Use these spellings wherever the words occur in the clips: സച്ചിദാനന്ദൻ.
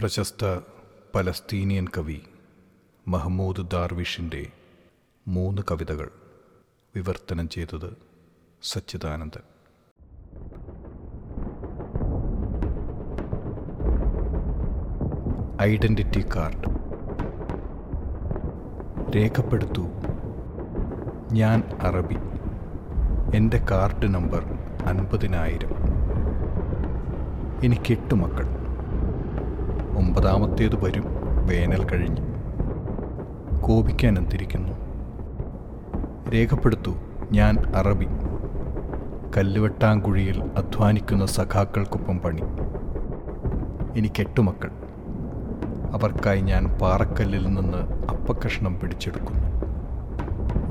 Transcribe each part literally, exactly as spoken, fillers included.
പ്രശസ്ത പലസ്തീനിയൻ കവി മഹ്മൂദ് ദാർവിഷിൻ്റെ മൂന്ന് കവിതകൾ വിവർത്തനം ചെയ്തത് സച്ചിദാനന്ദൻ. Identity card. രേഖപ്പെടുത്തൂ, ഞാൻ അറബി, എൻ്റെ കാർഡ് നമ്പർ അൻപതിനായിരം, എനിക്ക് എട്ട് മക്കൾ, ഒമ്പതാമത്തേത് വരും വേനൽ കഴിഞ്ഞ്, കോപിക്കാൻ എന്തിരിക്കുന്നു. രേഖപ്പെടുത്തൂ, ഞാൻ അറബി, കല്ലുവെട്ടാങ്കുഴിയിൽ അധ്വാനിക്കുന്ന സഖാക്കൾക്കൊപ്പം പണി, എനിക്ക് എട്ട് മക്കൾ, അവർക്കായി ഞാൻ പാറക്കല്ലിൽ നിന്ന് അപ്പക്കഷ്ണം പിടിച്ചെടുക്കുന്നു,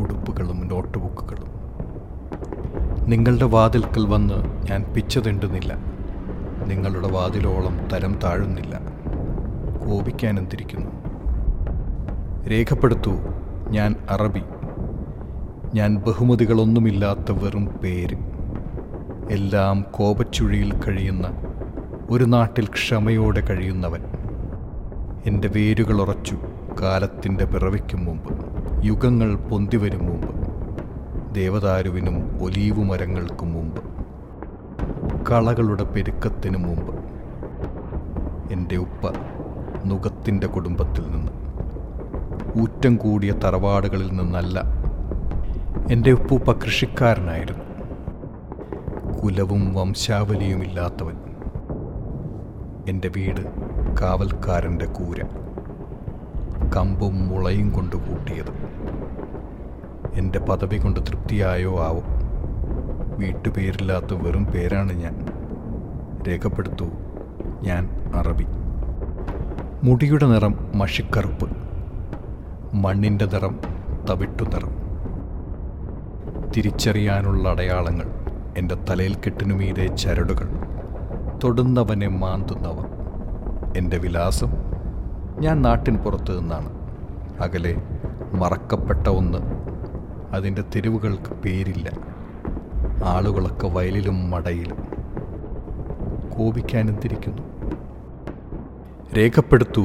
ഉടുപ്പുകളും നോട്ടുബുക്കുകളും. നിങ്ങളുടെ വാതിൽക്കൽ വന്ന് ഞാൻ പിച്ചതെണ്ടുന്നില്ല, നിങ്ങളുടെ വാതിലോളം തരം താഴുന്നില്ല, കോപിക്കാനെന്തിരിക്കുന്നു. രേഖപ്പെടുത്തൂ, ഞാൻ അറബി, ഞാൻ ബഹുമതികളൊന്നുമില്ലാത്ത വെറും പേര്, എല്ലാം കോപച്ചുഴിയിൽ കഴിയുന്ന ഒരു നാട്ടിൽ ക്ഷമയോടെ കഴിയുന്നവൻ. എൻ്റെ വേരുകളുറച്ചു കാലത്തിൻ്റെ പിറവിക്കും മുമ്പ്, യുഗങ്ങൾ പൊന്തിവരും മുമ്പ്, ദേവദാരുവിനും ഒലീവു മരങ്ങൾക്കും മുമ്പ്, കളകളുടെ പെരുക്കത്തിനു മുമ്പ്. എൻ്റെ ഉപ്പ നുകത്തിൻ്റെ കുടുംബത്തിൽ നിന്ന്, ഊറ്റം കൂടിയ തറവാടുകളിൽ നിന്നല്ല. എൻ്റെ ഉപ്പൂപ്പ കൃഷിക്കാരനായിരുന്നു, കുലവും വംശാവലിയുമില്ലാത്തവൻ. എൻ്റെ വീട് കാവൽക്കാരൻ്റെ കൂര, കമ്പും മുളയും കൊണ്ട് കൂട്ടിയത്. എൻ്റെ പദവി കൊണ്ട് തൃപ്തിയായോ ആവും, വീട്ടുപേരില്ലാത്ത വെറും പേരാണ് ഞാൻ. രേഖപ്പെടുത്തൂ, ഞാൻ അറബി. മുടിയുടെ നിറം മഷിക്കറുപ്പ്, മണ്ണിൻ്റെ നിറം തവിട്ടു നിറം. തിരിച്ചറിയാനുള്ള അടയാളങ്ങൾ എൻ്റെ തലയിൽ കെട്ടിനുമീതെ ചരടുകൾ, തൊടുന്നവനെ മാന്തുന്നവൻ. എൻ്റെ വിലാസം, ഞാൻ നാട്ടിന് പുറത്തു നിന്നാണ്, അകലെ മറക്കപ്പെട്ട ഒന്ന്, അതിൻ്റെ തെരുവുകൾക്ക് പേരില്ല, ആളുകളൊക്കെ വയലിലും മടയിലും. കോപിക്കാനെന്തിരിക്കുന്നു. രേഖപ്പെടുത്തൂ,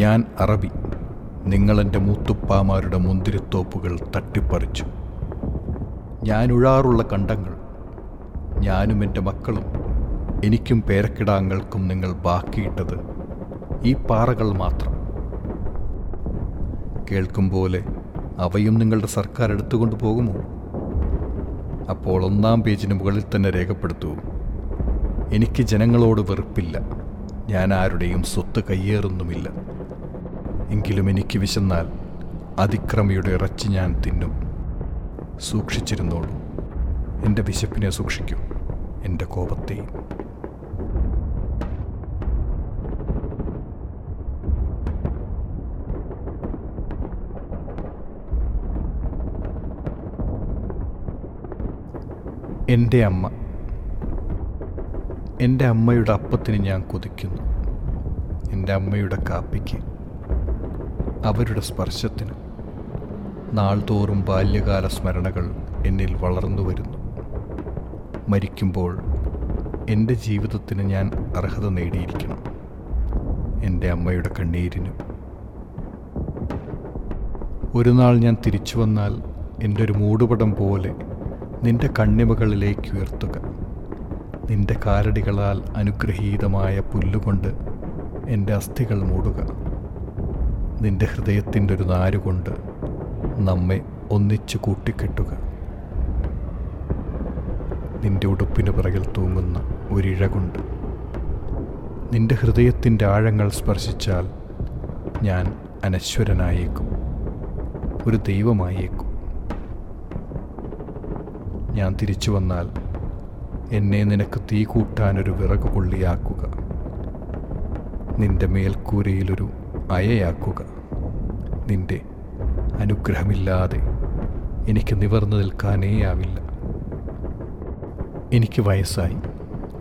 ഞാൻ അറബി, നിങ്ങളെൻ്റെ മൂത്തുപ്പാമാരുടെ മുന്തിരിത്തോപ്പുകൾ തട്ടിപ്പറിച്ചു, ഞാനുഴാറുള്ള കണ്ടങ്ങൾ, ഞാനും എൻ്റെ മക്കളും എനിക്കും പേരക്കിടാങ്ങൾക്കും നിങ്ങൾ ബാക്കിയിട്ടത് ഈ പാറകൾ മാത്രം. കേൾക്കും പോലെ അവയും നിങ്ങളുടെ സർക്കാർ എടുത്തുകൊണ്ട് പോകുമോ? അപ്പോൾ ഒന്നാം പേജിന് മുകളിൽ തന്നെ രേഖപ്പെടുത്തൂ, എനിക്ക് ജനങ്ങളോട് വെറുപ്പില്ല, ഞാൻ ആരുടെയും സ്വത്ത് കയ്യേറുന്നുമില്ല, എങ്കിലും എനിക്ക് വിശന്നാൽ അതിക്രമിയുടെ ഇറച്ചി ഞാൻ തിന്നും. സൂക്ഷിച്ചിരുന്നോളൂ, എൻ്റെ വിശപ്പിനെ സൂക്ഷിക്കൂ, എൻ്റെ കോപത്തെയും. എൻ്റെ അമ്മ. എൻ്റെ അമ്മയുടെ അപ്പത്തിന് ഞാൻ കൊതിക്കുന്നു, എൻ്റെ അമ്മയുടെ കാപ്പിക്ക്, അവരുടെ സ്പർശത്തിന്. നാൾതോറും ബാല്യകാല സ്മരണകൾ എന്നിൽ വളർന്നു വരുന്നു. മരിക്കുമ്പോൾ എൻ്റെ ജീവിതത്തിന് ഞാൻ അർഹത നേടിയിരിക്കണം, എൻ്റെ അമ്മയുടെ കണ്ണീരിനും. ഒരു നാൾ ഞാൻ തിരിച്ചു വന്നാൽ എൻ്റെ ഒരു മൂടുപടം പോലെ നിൻ്റെ കണ്ണിമകളിലേക്ക് ഉയർത്തുക, നിൻ്റെ കാലടികളാൽ അനുഗ്രഹീതമായ പുല്ലുകൊണ്ട് എൻ്റെ അസ്ഥികൾ മൂടുക, നിൻ്റെ ഹൃദയത്തിൻ്റെ ഒരു നാരുകൊണ്ട് നമ്മെ ഒന്നിച്ചു കൂട്ടിക്കെട്ടുക. നിൻ്റെ ഉടുപ്പിന് പിറകിൽ തൂങ്ങുന്ന ഒരിഴ കൊണ്ട് നിൻ്റെ ഹൃദയത്തിൻ്റെ ആഴങ്ങൾ സ്പർശിച്ചാൽ ഞാൻ അനശ്വരനായേക്കും, ഒരു ദൈവമായേക്കും. ഞാൻ തിരിച്ചു വന്നാൽ എന്നെ നിനക്ക് തീ കൂട്ടാനൊരു വിറക് കൊള്ളിയാക്കുക, നിൻ്റെ മേൽക്കൂരയിലൊരു അയയാക്കുക. നിൻ്റെ അനുഗ്രഹമില്ലാതെ എനിക്ക് നിവർന്നു നിൽക്കാനേയാവില്ല. എനിക്ക് വയസ്സായി,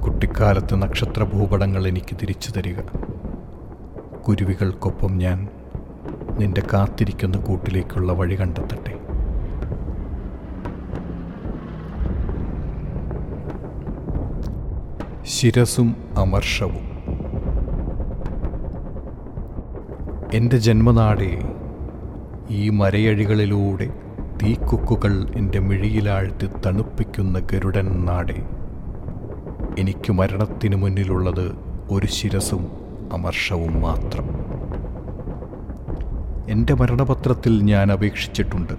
കുട്ടിക്കാലത്ത് നക്ഷത്ര ഭൂപടങ്ങൾ എനിക്ക് തിരിച്ചു തരിക. കുരുവികൾക്കൊപ്പം ഞാൻ നിൻ്റെ കാത്തിരിക്കുന്ന കൂട്ടിലേക്കുള്ള വഴി കണ്ടെത്തട്ടെ. ശിരസും അമർഷവും. എൻ്റെ ജന്മനാടേ, ഈ മരയഴികളിലൂടെ തീക്കുക്കുകൾ എൻ്റെ മിഴിയിലാഴ്ത്തി തണുപ്പിക്കുന്ന ഗരുഡൻ നാടേ, എനിക്ക് മരണത്തിന് മുന്നിലുള്ളത് ഒരു ശിരസും അമർഷവും മാത്രം. എൻ്റെ മരണപത്രത്തിൽ ഞാൻ അപേക്ഷിച്ചിട്ടുണ്ട്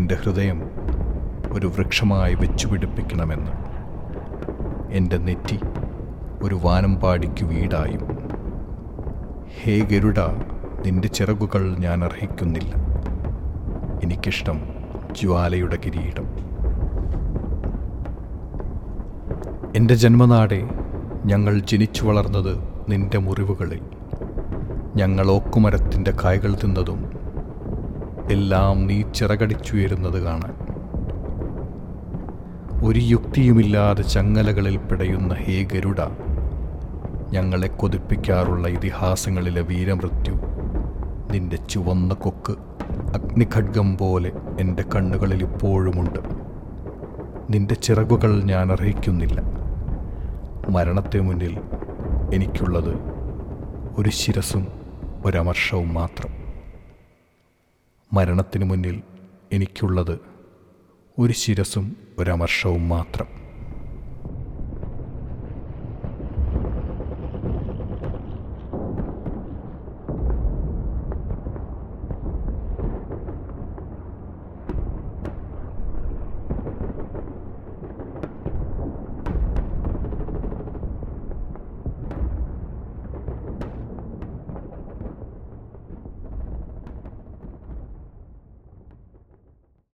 എൻ്റെ ഹൃദയം ഒരു വൃക്ഷമായി വെച്ചുപിടിപ്പിക്കണമെന്ന്, എൻ്റെ നെറ്റി ഒരു വാനമ്പാടിക്ക് വീടായും. ഹേ ഗരുഡ, നിൻ്റെ ചിറകുകൾ ഞാൻ അർഹിക്കുന്നില്ല, എനിക്കിഷ്ടം ജ്വാലയുടെ കിരീടം. എൻ്റെ ജന്മനാടെ, ഞങ്ങൾ ജനിച്ചു വളർന്നത് നിൻ്റെ മുറിവുകളിൽ, ഞങ്ങൾ ഓക്കുമരത്തിൻ്റെ കായകൾ തിന്നതും എല്ലാം നീ ചിറകടിച്ചുയരുന്നത് കാണാൻ. ഒരു യുക്തിയുമില്ലാതെ ചങ്ങലകളിൽ പിടയുന്ന ഹേ ഗരുഡ, ഞങ്ങളെ കൊതിപ്പിക്കാറുള്ള ഇതിഹാസങ്ങളിലെ വീരമൃത്യു നിൻ്റെ ചുവന്ന കൊക്ക് അഗ്നിഖഡ്ഗം പോലെ എൻ്റെ കണ്ണുകളിൽ ഇപ്പോഴുമുണ്ട്. നിൻ്റെ ചിറകുകൾ ഞാൻ അർഹിക്കുന്നില്ല, മരണത്തെ മുന്നിൽ എനിക്കുള്ളത് ഒരു ശിരസും ഒരമർഷവും മാത്രം. മരണത്തിന് മുന്നിൽ എനിക്കുള്ളത് ഒരു ശിരസും ഒരമർഷവും മാത്രം.